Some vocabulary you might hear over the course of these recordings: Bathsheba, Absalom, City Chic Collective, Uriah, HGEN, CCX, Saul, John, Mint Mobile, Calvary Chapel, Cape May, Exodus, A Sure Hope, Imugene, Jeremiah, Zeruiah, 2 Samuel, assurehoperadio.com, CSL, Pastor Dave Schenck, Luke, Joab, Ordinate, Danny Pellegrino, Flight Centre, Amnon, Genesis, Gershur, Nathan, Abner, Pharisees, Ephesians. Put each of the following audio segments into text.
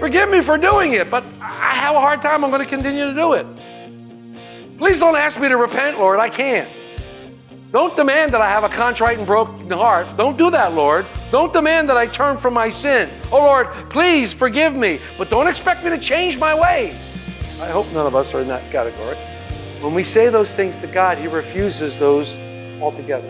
Forgive me for doing it, but I have a hard time. I'm going to continue to do it. Please don't ask me to repent, Lord. I can't. Don't demand that I have a contrite and broken heart. Don't do that, Lord. Don't demand that I turn from my sin. Oh, Lord, please forgive me, but don't expect me to change my ways. I hope none of us are in that category. When we say those things to God, He refuses those altogether.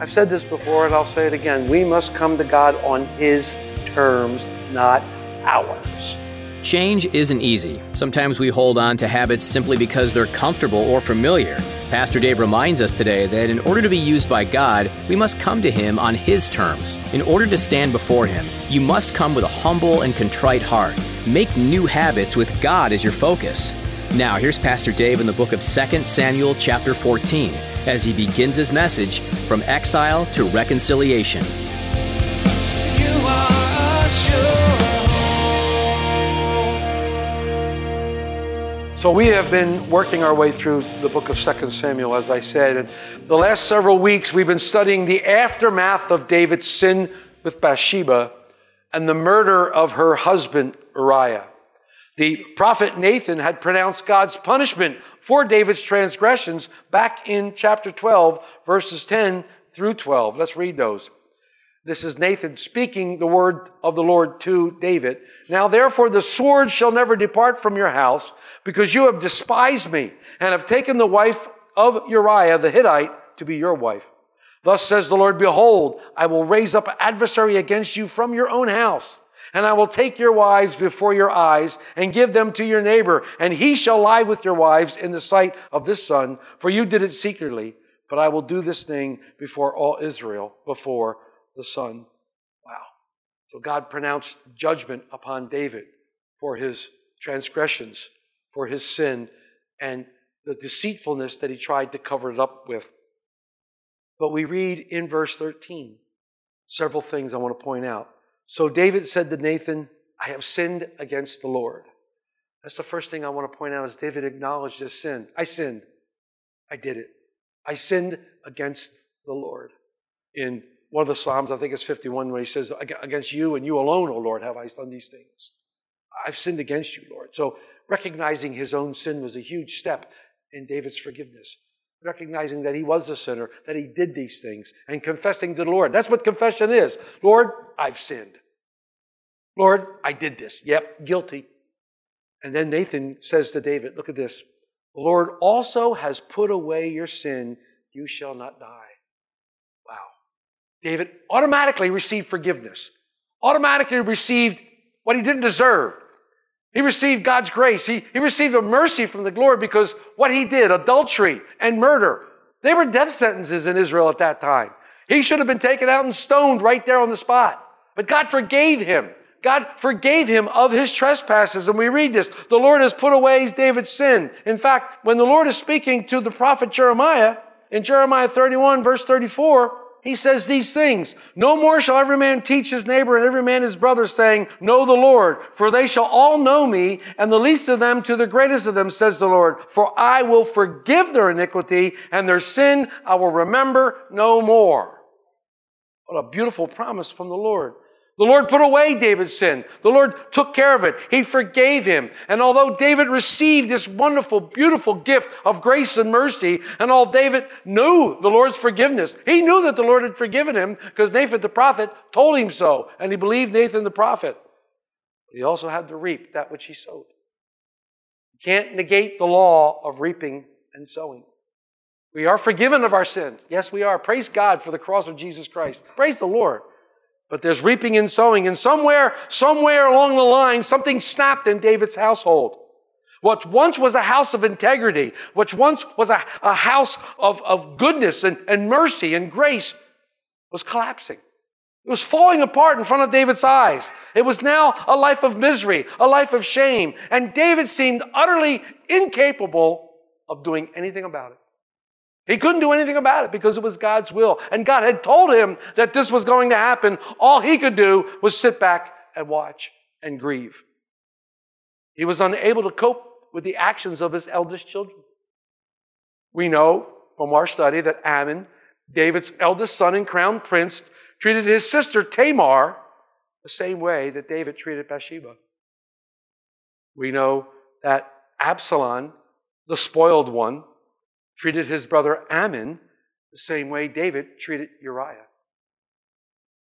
I've said this before, and I'll say it again. We must come to God on His terms, not ours. Change isn't easy. Sometimes we hold on to habits simply because they're comfortable or familiar. Pastor Dave reminds us today that in order to be used by God, we must come to Him on His terms. In order to stand before Him, you must come with a humble and contrite heart. Make new habits with God as your focus. Now, here's Pastor Dave in the book of 2 Samuel chapter 14 as he begins his message, From Exile to Reconciliation. You are assured. So we have been working our way through the book of 2 Samuel, as I said. And the last several weeks, we've been studying the aftermath of David's sin with Bathsheba and the murder of her husband, Uriah. The prophet Nathan had pronounced God's punishment for David's transgressions back in chapter 12, verses 10 through 12. Let's read those. This is Nathan speaking the word of the Lord to David. Now, therefore, the sword shall never depart from your house, because you have despised me and have taken the wife of Uriah the Hittite to be your wife. Thus says the Lord, behold, I will raise up an adversary against you from your own house, and I will take your wives before your eyes and give them to your neighbor, and he shall lie with your wives in the sight of this son, for you did it secretly. But I will do this thing before all Israel, before the son. Wow. So God pronounced judgment upon David for his transgressions, for his sin, and the deceitfulness that he tried to cover it up with. But we read in verse 13 several things I want to point out. So David said to Nathan, I have sinned against the Lord. That's the first thing I want to point out, is David acknowledged his sin. I sinned. I did it. I sinned against the Lord. In one of the Psalms, I think it's 51, where he says, against you and you alone, O Lord, have I done these things. I've sinned against you, Lord. So recognizing his own sin was a huge step in David's forgiveness. Recognizing that he was a sinner, that he did these things, and confessing to the Lord. That's what confession is. Lord, I've sinned. Lord, I did this. Yep, guilty. And then Nathan says to David, look at this. The Lord also has put away your sin. You shall not die. David automatically received forgiveness, automatically received what he didn't deserve. He received God's grace. He received a mercy from the Lord because what he did, adultery and murder, they were death sentences in Israel at that time. He should have been taken out and stoned right there on the spot. But God forgave him. God forgave him of his trespasses. And we read this. The Lord has put away David's sin. In fact, when the Lord is speaking to the prophet Jeremiah, in Jeremiah 31, verse 34, He says these things, no more shall every man teach his neighbor and every man his brother, saying, know the Lord, for they shall all know me, and the least of them to the greatest of them, says the Lord, for I will forgive their iniquity, and their sin I will remember no more. What a beautiful promise from the Lord. The Lord put away David's sin. The Lord took care of it. He forgave him. And although David received this wonderful, beautiful gift of grace and mercy, and all David knew the Lord's forgiveness, he knew that the Lord had forgiven him because Nathan the prophet told him so, and he believed Nathan the prophet. But he also had to reap that which he sowed. You can't negate the law of reaping and sowing. We are forgiven of our sins. Yes, we are. Praise God for the cross of Jesus Christ. Praise the Lord. But there's reaping and sowing. And somewhere along the line, something snapped in David's household. What once was a house of integrity, what once was a house of goodness and mercy and grace, was collapsing. It was falling apart in front of David's eyes. It was now a life of misery, a life of shame. And David seemed utterly incapable of doing anything about it. He couldn't do anything about it because it was God's will. And God had told him that this was going to happen. All he could do was sit back and watch and grieve. He was unable to cope with the actions of his eldest children. We know from our study that Amnon, David's eldest son and crown prince, treated his sister Tamar the same way that David treated Bathsheba. We know that Absalom, the spoiled one, treated his brother Amnon the same way David treated Uriah.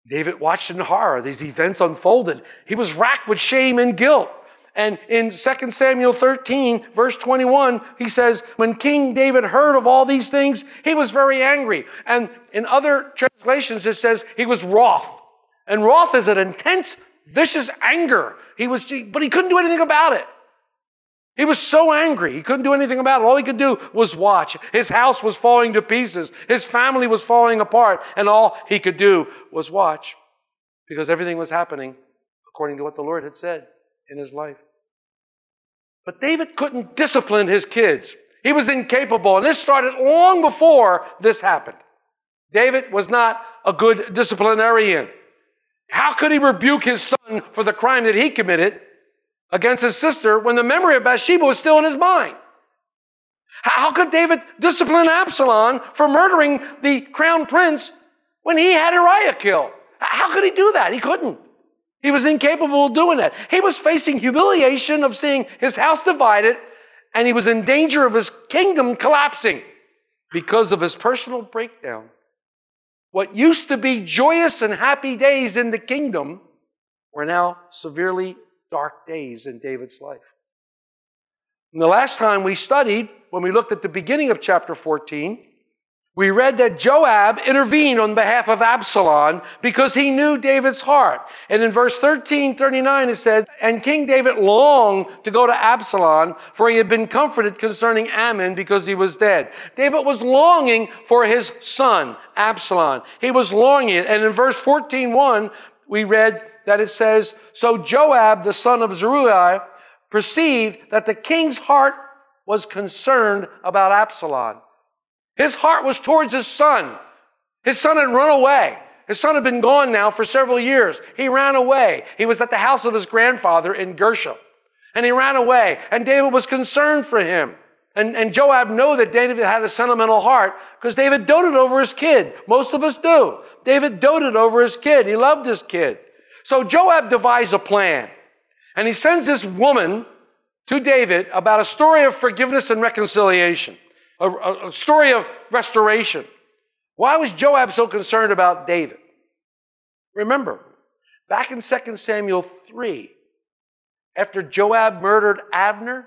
David watched in horror these events unfolded. He was racked with shame and guilt. And in 2 Samuel 13, verse 21, he says, when King David heard of all these things, he was very angry. And in other translations, it says he was wroth. And wroth is an intense, vicious anger. But he couldn't do anything about it. He was so angry, he couldn't do anything about it. All he could do was watch. His house was falling to pieces. His family was falling apart. And all he could do was watch, because everything was happening according to what the Lord had said in his life. But David couldn't discipline his kids. He was incapable. And this started long before this happened. David was not a good disciplinarian. How could he rebuke his son for the crime that he committed against his sister when the memory of Bathsheba was still in his mind? How could David discipline Absalom for murdering the crown prince when he had Uriah killed? How could he do that? He couldn't. He was incapable of doing that. He was facing humiliation of seeing his house divided, and he was in danger of his kingdom collapsing because of his personal breakdown. What used to be joyous and happy days in the kingdom were now severely dark days in David's life. And the last time we studied, when we looked at the beginning of chapter 14, we read that Joab intervened on behalf of Absalom because he knew David's heart. And in verse 13:39 it says, and King David longed to go to Absalom, for he had been comforted concerning Amnon because he was dead. David was longing for his son, Absalom. He was longing. And in verse 14:1 we read that it says, so Joab, the son of Zeruiah, perceived that the king's heart was concerned about Absalom. His heart was towards his son. His son had run away. His son had been gone now for several years. He ran away. He was at the house of his grandfather in Gershur. And he ran away. And David was concerned for him. And Joab knew that David had a sentimental heart because David doted over his kid. Most of us do. David doted over his kid. He loved his kid. So Joab devised a plan. And he sends this woman to David about a story of forgiveness and reconciliation. A story of restoration. Why was Joab so concerned about David? Remember, back in 2 Samuel 3, after Joab murdered Abner,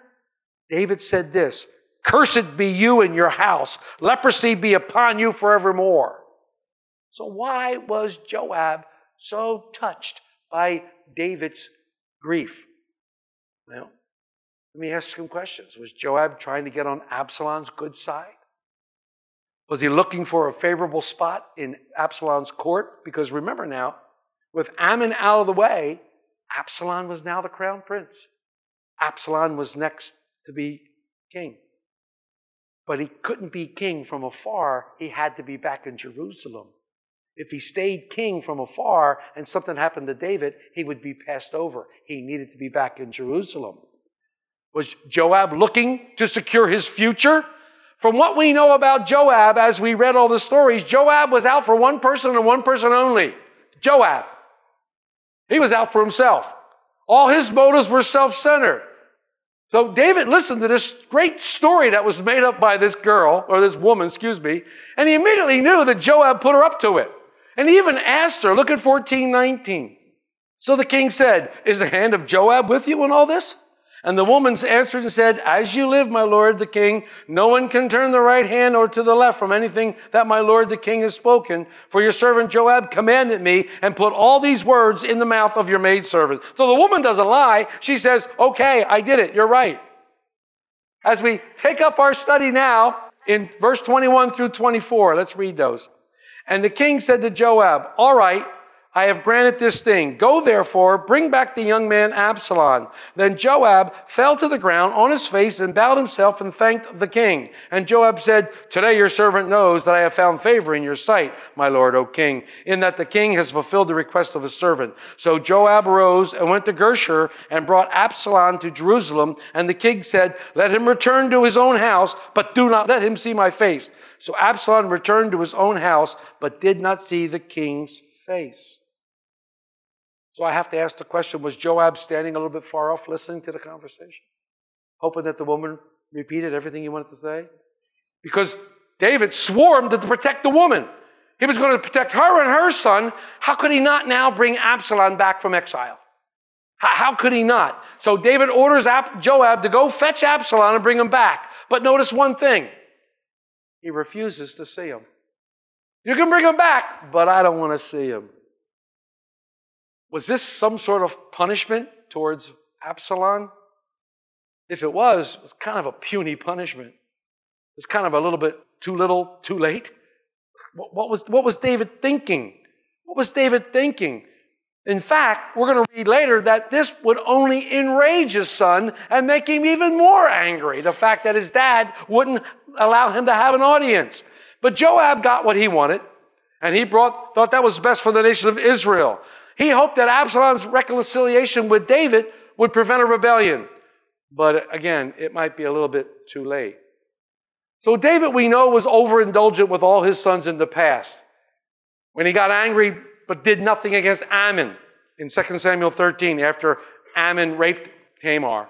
David said this, cursed be you and your house. Leprosy be upon you forevermore. So why was Joab so touched by David's grief? Well, let me ask some questions. Was Joab trying to get on Absalom's good side? Was he looking for a favorable spot in Absalom's court? Because remember now, with Amnon out of the way, Absalom was now the crown prince. Absalom was next to be king. But he couldn't be king from afar. He had to be back in Jerusalem. If he stayed king from afar and something happened to David, he would be passed over. He needed to be back in Jerusalem. Was Joab looking to secure his future? From what we know about Joab, as we read all the stories, Joab was out for one person and one person only. Joab. He was out for himself. All his motives were self-centered. So David listened to this great story that was made up by this woman, and he immediately knew that Joab put her up to it. And he even asked her, look at 14:19. So the king said, is the hand of Joab with you in all this? And the woman answered and said, as you live, my lord the king, no one can turn the right hand or to the left from anything that my lord the king has spoken. For your servant Joab commanded me and put all these words in the mouth of your maidservant. So the woman doesn't lie. She says, okay, I did it. You're right. As we take up our study now in verse 21 through 24, let's read those. And the king said to Joab, all right, I have granted this thing. Go therefore, bring back the young man Absalom. Then Joab fell to the ground on his face and bowed himself and thanked the king. And Joab said, today your servant knows that I have found favor in your sight, my lord, O king, in that the king has fulfilled the request of his servant. So Joab arose and went to Gershur and brought Absalom to Jerusalem. And the king said, let him return to his own house, but do not let him see my face. So Absalom returned to his own house, but did not see the king's face. So I have to ask the question, was Joab standing a little bit far off listening to the conversation? Hoping that the woman repeated everything he wanted to say? Because David swore him to protect the woman. He was going to protect her and her son. How could he not now bring Absalom back from exile? How could he not? So David orders Joab to go fetch Absalom and bring him back. But notice one thing. He refuses to see him. You can bring him back, but I don't want to see him. Was this some sort of punishment towards Absalom? If it was kind of a puny punishment. It's kind of a little bit too little, too late. What was David thinking? What was David thinking? In fact, we're going to read later that this would only enrage his son and make him even more angry, the fact that his dad wouldn't allow him to have an audience. But Joab got what he wanted, and he thought that was best for the nation of Israel. He hoped that Absalom's reconciliation with David would prevent a rebellion. But again, it might be a little bit too late. So David, we know, was overindulgent with all his sons in the past. When he got angry, but did nothing against Amnon in 2 Samuel 13 after Amnon raped Tamar.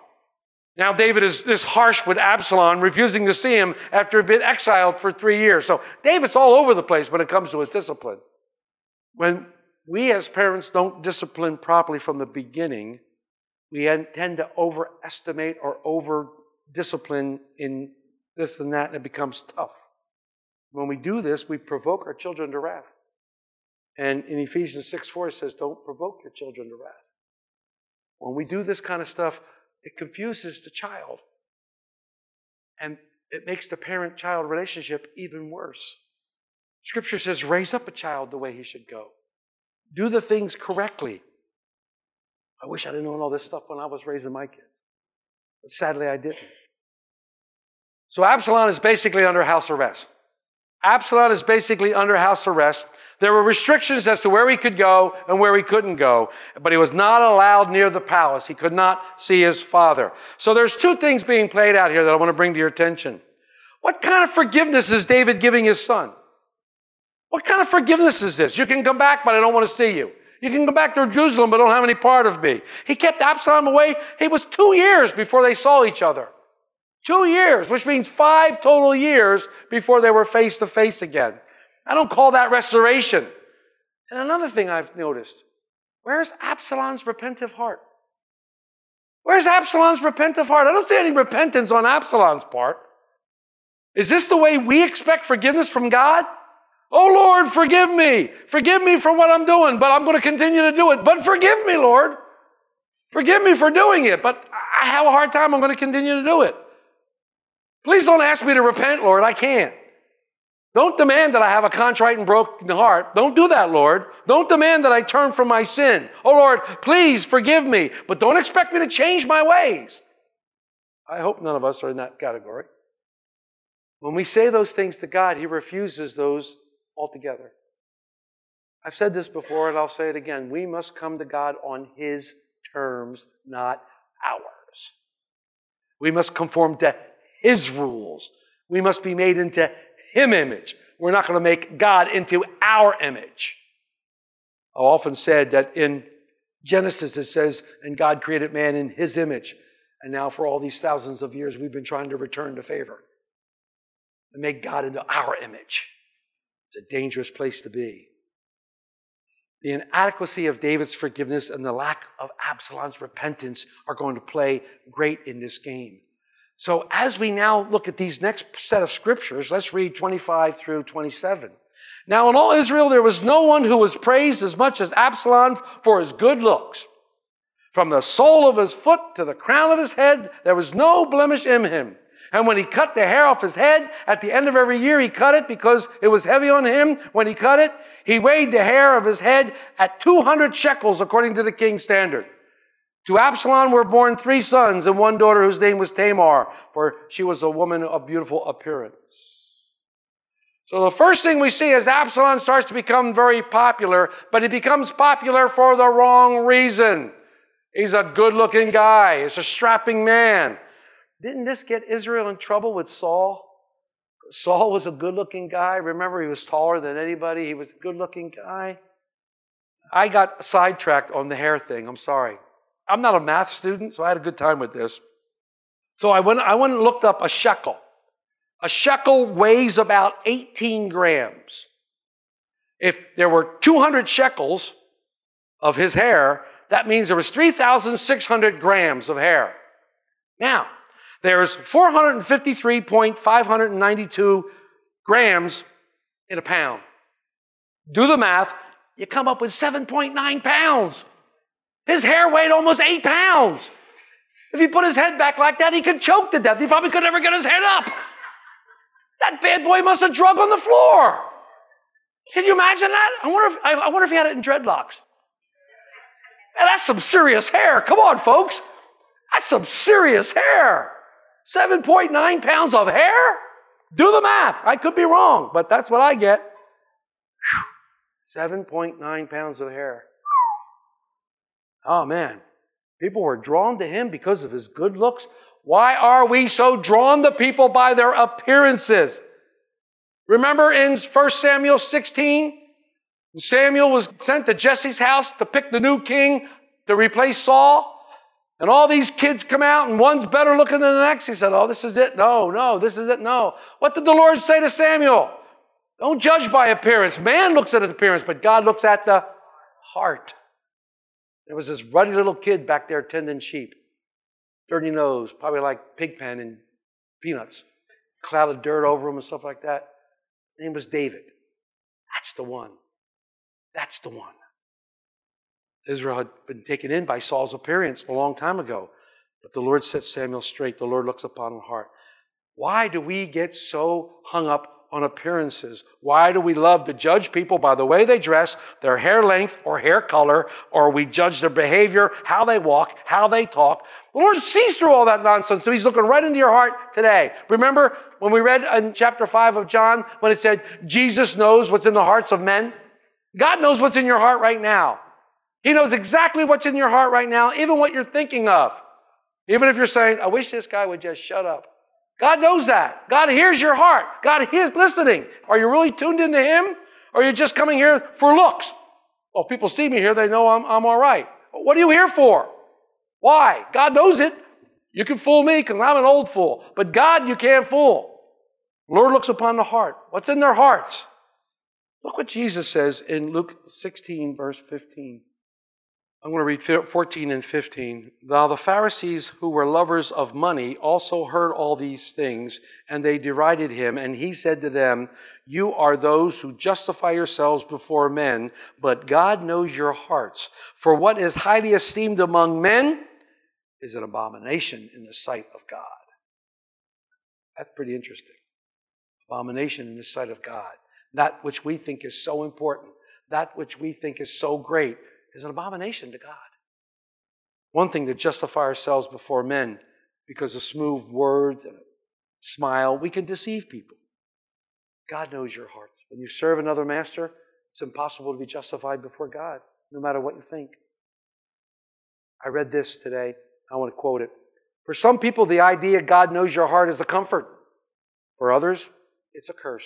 Now David is this harsh with Absalom, refusing to see him after he'd been exiled for 3 years. So David's all over the place when it comes to his discipline. When we as parents don't discipline properly from the beginning, we tend to overestimate or over-discipline in this and that, and it becomes tough. When we do this, we provoke our children to wrath. And in Ephesians 6:4, it says, don't provoke your children to wrath. When we do this kind of stuff, it confuses the child. And it makes the parent-child relationship even worse. Scripture says, raise up a child the way he should go. Do the things correctly. I wish I didn't know all this stuff when I was raising my kids. But sadly, I didn't. So Absalom is basically under house arrest. Absalom is basically under house arrest. There were restrictions as to where he could go and where he couldn't go, but he was not allowed near the palace. He could not see his father. So there's two things being played out here that I want to bring to your attention. What kind of forgiveness is David giving his son? What kind of forgiveness is this? You can come back, but I don't want to see you. You can go back to Jerusalem, but don't have any part of me. He kept Absalom away. It was 2 years before they saw each other. 2 years, which means 5 total years before they were face to face again. I don't call that restoration. And another thing I've noticed, where's Absalom's repentant heart? Where's Absalom's repentant heart? I don't see any repentance on Absalom's part. Is this the way we expect forgiveness from God? Oh, Lord, forgive me. Forgive me for what I'm doing, but I'm going to continue to do it. But forgive me, Lord. Forgive me for doing it, but I have a hard time. I'm going to continue to do it. Please don't ask me to repent, Lord. I can't. Don't demand that I have a contrite and broken heart. Don't do that, Lord. Don't demand that I turn from my sin. Oh, Lord, please forgive me, but don't expect me to change my ways. I hope none of us are in that category. When we say those things to God, He refuses those altogether. I've said this before and I'll say it again. We must come to God on His terms, not ours. We must conform to His rules. We must be made into His image. We're not going to make God into our image. I often said that in Genesis it says, and God created man in His image. And now for all these thousands of years we've been trying to return to favor and make God into our image. It's a dangerous place to be. The inadequacy of David's forgiveness and the lack of Absalom's repentance are going to play great in this game. So as we now look at these next set of scriptures, let's read 25 through 27. Now in all Israel there was no one who was praised as much as Absalom for his good looks. From the sole of his foot to the crown of his head, there was no blemish in him. And when he cut the hair off his head, at the end of every year he cut it because it was heavy on him. When he cut it, he weighed the hair of his head at 200 shekels according to the king's standard. To Absalom were born 3 sons and 1 daughter whose name was Tamar, for she was a woman of beautiful appearance. So the first thing we see is Absalom starts to become very popular, but he becomes popular for the wrong reason. He's a good-looking guy. He's a strapping man. Didn't this get Israel in trouble with Saul? Saul was a good-looking guy. Remember, he was taller than anybody. He was a good-looking guy. I got sidetracked on the hair thing. I'm sorry. I'm not a math student, so I had a good time with this. So I went and looked up a shekel. A shekel weighs about 18 grams. If there were 200 shekels of his hair, that means there was 3,600 grams of hair. Now, there's 453.592 grams in a pound. Do the math, you come up with 7.9 pounds. His hair weighed almost 8 pounds. If he put his head back like that, he could choke to death. He probably could never get his head up. That bad boy must have drug on the floor. Can you imagine that? I wonder if he had it in dreadlocks. Man, that's some serious hair. Come on, folks. That's some serious hair. 7.9 pounds of hair? Do the math. I could be wrong, but that's what I get. 7.9 pounds of hair. Oh, man. People were drawn to him because of his good looks. Why are we so drawn to people by their appearances? Remember in 1 Samuel 16? Samuel was sent to Jesse's house to pick the new king to replace Saul. And all these kids come out, and one's better looking than the next. He said, oh, this is it. No, this is it. No. What did the Lord say to Samuel? Don't judge by appearance. Man looks at his appearance, but God looks at the heart. There was this ruddy little kid back there tending sheep. Dirty nose, probably like pig pen and peanuts. Cloud of dirt over him and stuff like that. His name was David. That's the one. That's the one. Israel had been taken in by Saul's appearance a long time ago. But the Lord set Samuel straight. The Lord looks upon the heart. Why do we get so hung up on appearances? Why do we love to judge people by the way they dress, their hair length or hair color, or we judge their behavior, how they walk, how they talk? The Lord sees through all that nonsense, so he's looking right into your heart today. Remember when we read in chapter 5 of John when it said, Jesus knows what's in the hearts of men? God knows what's in your heart right now. He knows exactly what's in your heart right now, even what you're thinking of. Even if you're saying, I wish this guy would just shut up. God knows that. God hears your heart. God is listening. Are you really tuned into him? Or are you just coming here for looks? Well, if people see me here, they know I'm all right. What are you here for? Why? God knows it. You can fool me because I'm an old fool. But God, you can't fool. The Lord looks upon the heart. What's in their hearts? Look what Jesus says in Luke 16, verse 15. I'm going to read 14 and 15. Now the Pharisees who were lovers of money also heard all these things, and they derided him. And he said to them, you are those who justify yourselves before men, but God knows your hearts. For what is highly esteemed among men is an abomination in the sight of God. That's pretty interesting. Abomination in the sight of God. That which we think is so important, that which we think is so great, is an abomination to God. One thing to justify ourselves before men, because of smooth words and a smile, we can deceive people. God knows your heart. When you serve another master, it's impossible to be justified before God, no matter what you think. I read this today. I want to quote it. For some people, the idea God knows your heart is a comfort. For others, it's a curse.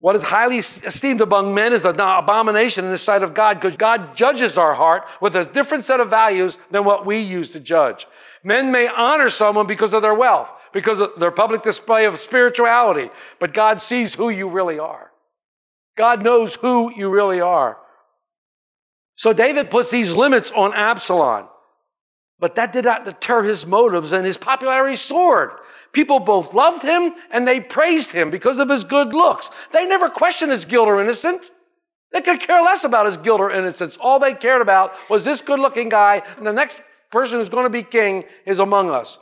What is highly esteemed among men is an abomination in the sight of God, because God judges our heart with a different set of values than what we use to judge. Men may honor someone because of their wealth, because of their public display of spirituality, but God sees who you really are. God knows who you really are. So David puts these limits on Absalom, but that did not deter his motives, and his popularity soared. People both loved him and they praised him because of his good looks. They never questioned his guilt or innocence. They could care less about his guilt or innocence. All they cared about was this good-looking guy, and the next person who's going to be king is among us.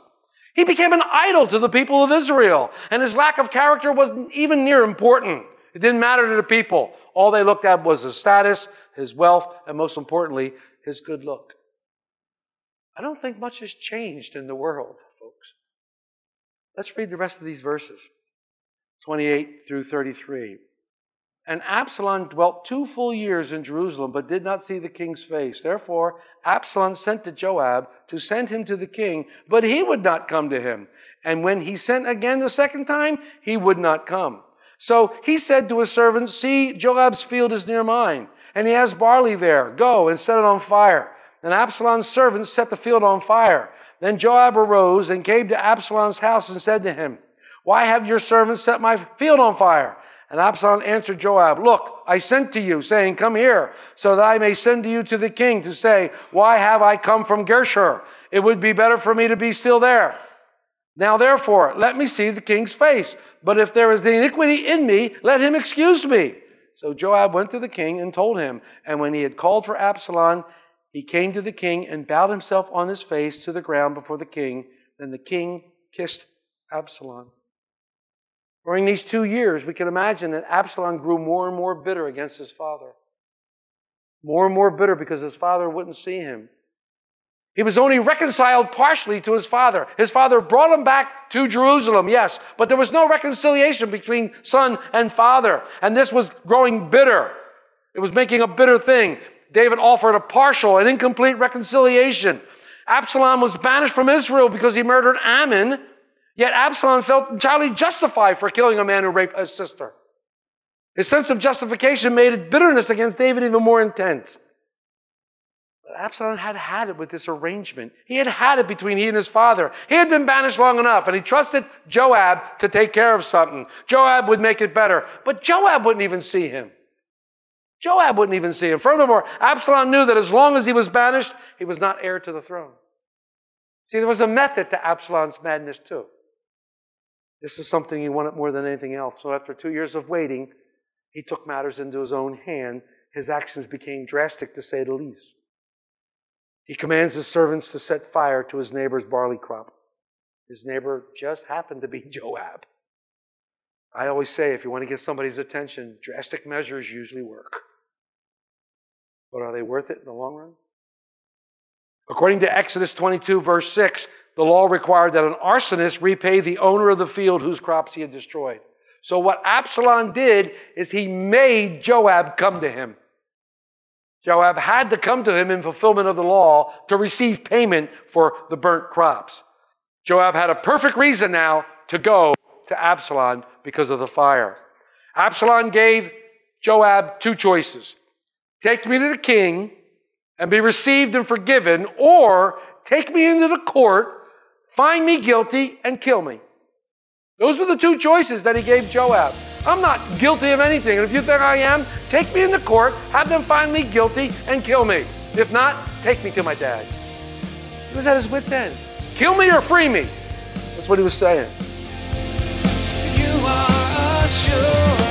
He became an idol to the people of Israel, and his lack of character wasn't even near important. It didn't matter to the people. All they looked at was his status, his wealth, and most importantly, his good look. I don't think much has changed in the world, folks. Let's read the rest of these verses, 28 through 33. And Absalom dwelt 2 full years in Jerusalem, but did not see the king's face. Therefore, Absalom sent to Joab to send him to the king, but he would not come to him. And when he sent again the 2nd time, he would not come. So he said to his servants, "See, Joab's field is near mine, and he has barley there. Go and set it on fire." And Absalom's servants set the field on fire. Then Joab arose and came to Absalom's house and said to him, "Why have your servants set my field on fire?" And Absalom answered Joab, "Look, I sent to you, saying, 'Come here,' so that I may send to you to the king to say, 'Why have I come from Gershur? It would be better for me to be still there.' Now therefore, let me see the king's face. But if there is iniquity in me, let him excuse me." So Joab went to the king and told him. And when he had called for Absalom, he came to the king and bowed himself on his face to the ground before the king. Then the king kissed Absalom. During these 2 years, we can imagine that Absalom grew more and more bitter against his father. More and more bitter because his father wouldn't see him. He was only reconciled partially to his father. His father brought him back to Jerusalem, yes, but there was no reconciliation between son and father. And this was growing bitter. It was making a bitter thing. David offered a partial and incomplete reconciliation. Absalom was banished from Israel because he murdered Amnon. Yet Absalom felt entirely justified for killing a man who raped his sister. His sense of justification made his bitterness against David even more intense. But Absalom had had it with this arrangement. He had had it between he and his father. He had been banished long enough, and he trusted Joab to take care of something. Joab would make it better. But Joab wouldn't even see him. Joab wouldn't even see him. Furthermore, Absalom knew that as long as he was banished, he was not heir to the throne. See, there was a method to Absalom's madness too. This is something he wanted more than anything else. So after 2 years of waiting, he took matters into his own hand. His actions became drastic, to say the least. He commands his servants to set fire to his neighbor's barley crop. His neighbor just happened to be Joab. I always say, if you want to get somebody's attention, drastic measures usually work. But are they worth it in the long run? According to Exodus 22, verse 6, the law required that an arsonist repay the owner of the field whose crops he had destroyed. So what Absalom did is he made Joab come to him. Joab had to come to him in fulfillment of the law to receive payment for the burnt crops. Joab had a perfect reason now to go to Absalom because of the fire. Absalom gave Joab 2 choices. Take me to the king and be received and forgiven, or take me into the court, find me guilty, and kill me. Those were the 2 choices that he gave Joab. I'm not guilty of anything, and if you think I am, take me into court, have them find me guilty, and kill me. If not, take me to my dad. He was at his wit's end. Kill me or free me. That's what he was saying. You are a sure hope.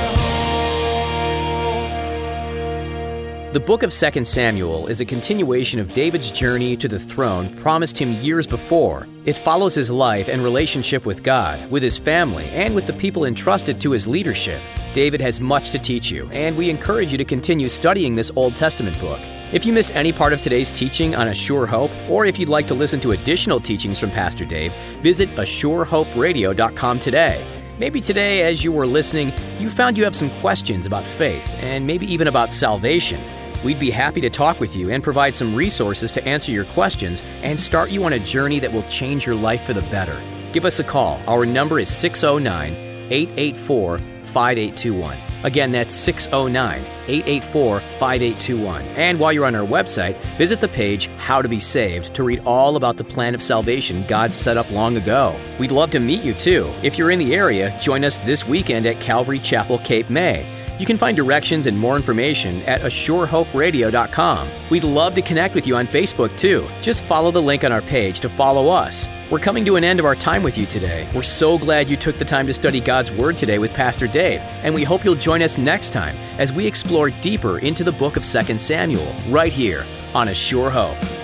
The book of 2 Samuel is a continuation of David's journey to the throne promised him years before. It follows his life and relationship with God, with his family, and with the people entrusted to his leadership. David has much to teach you, and we encourage you to continue studying this Old Testament book. If you missed any part of today's teaching on A Sure Hope, or if you'd like to listen to additional teachings from Pastor Dave, visit assurehoperadio.com today. Maybe today, as you were listening, you found you have some questions about faith, and maybe even about salvation. We'd be happy to talk with you and provide some resources to answer your questions and start you on a journey that will change your life for the better. Give us a call. Our number is 609-884-5821. Again, that's 609-884-5821. And while you're on our website, visit the page How to Be Saved to read all about the plan of salvation God set up long ago. We'd love to meet you, too. If you're in the area, join us this weekend at Calvary Chapel, Cape May. You can find directions and more information at assurehoperadio.com. We'd love to connect with you on Facebook, too. Just follow the link on our page to follow us. We're coming to an end of our time with you today. We're so glad you took the time to study God's Word today with Pastor Dave, and we hope you'll join us next time as we explore deeper into the book of 2 Samuel right here on A Sure Hope.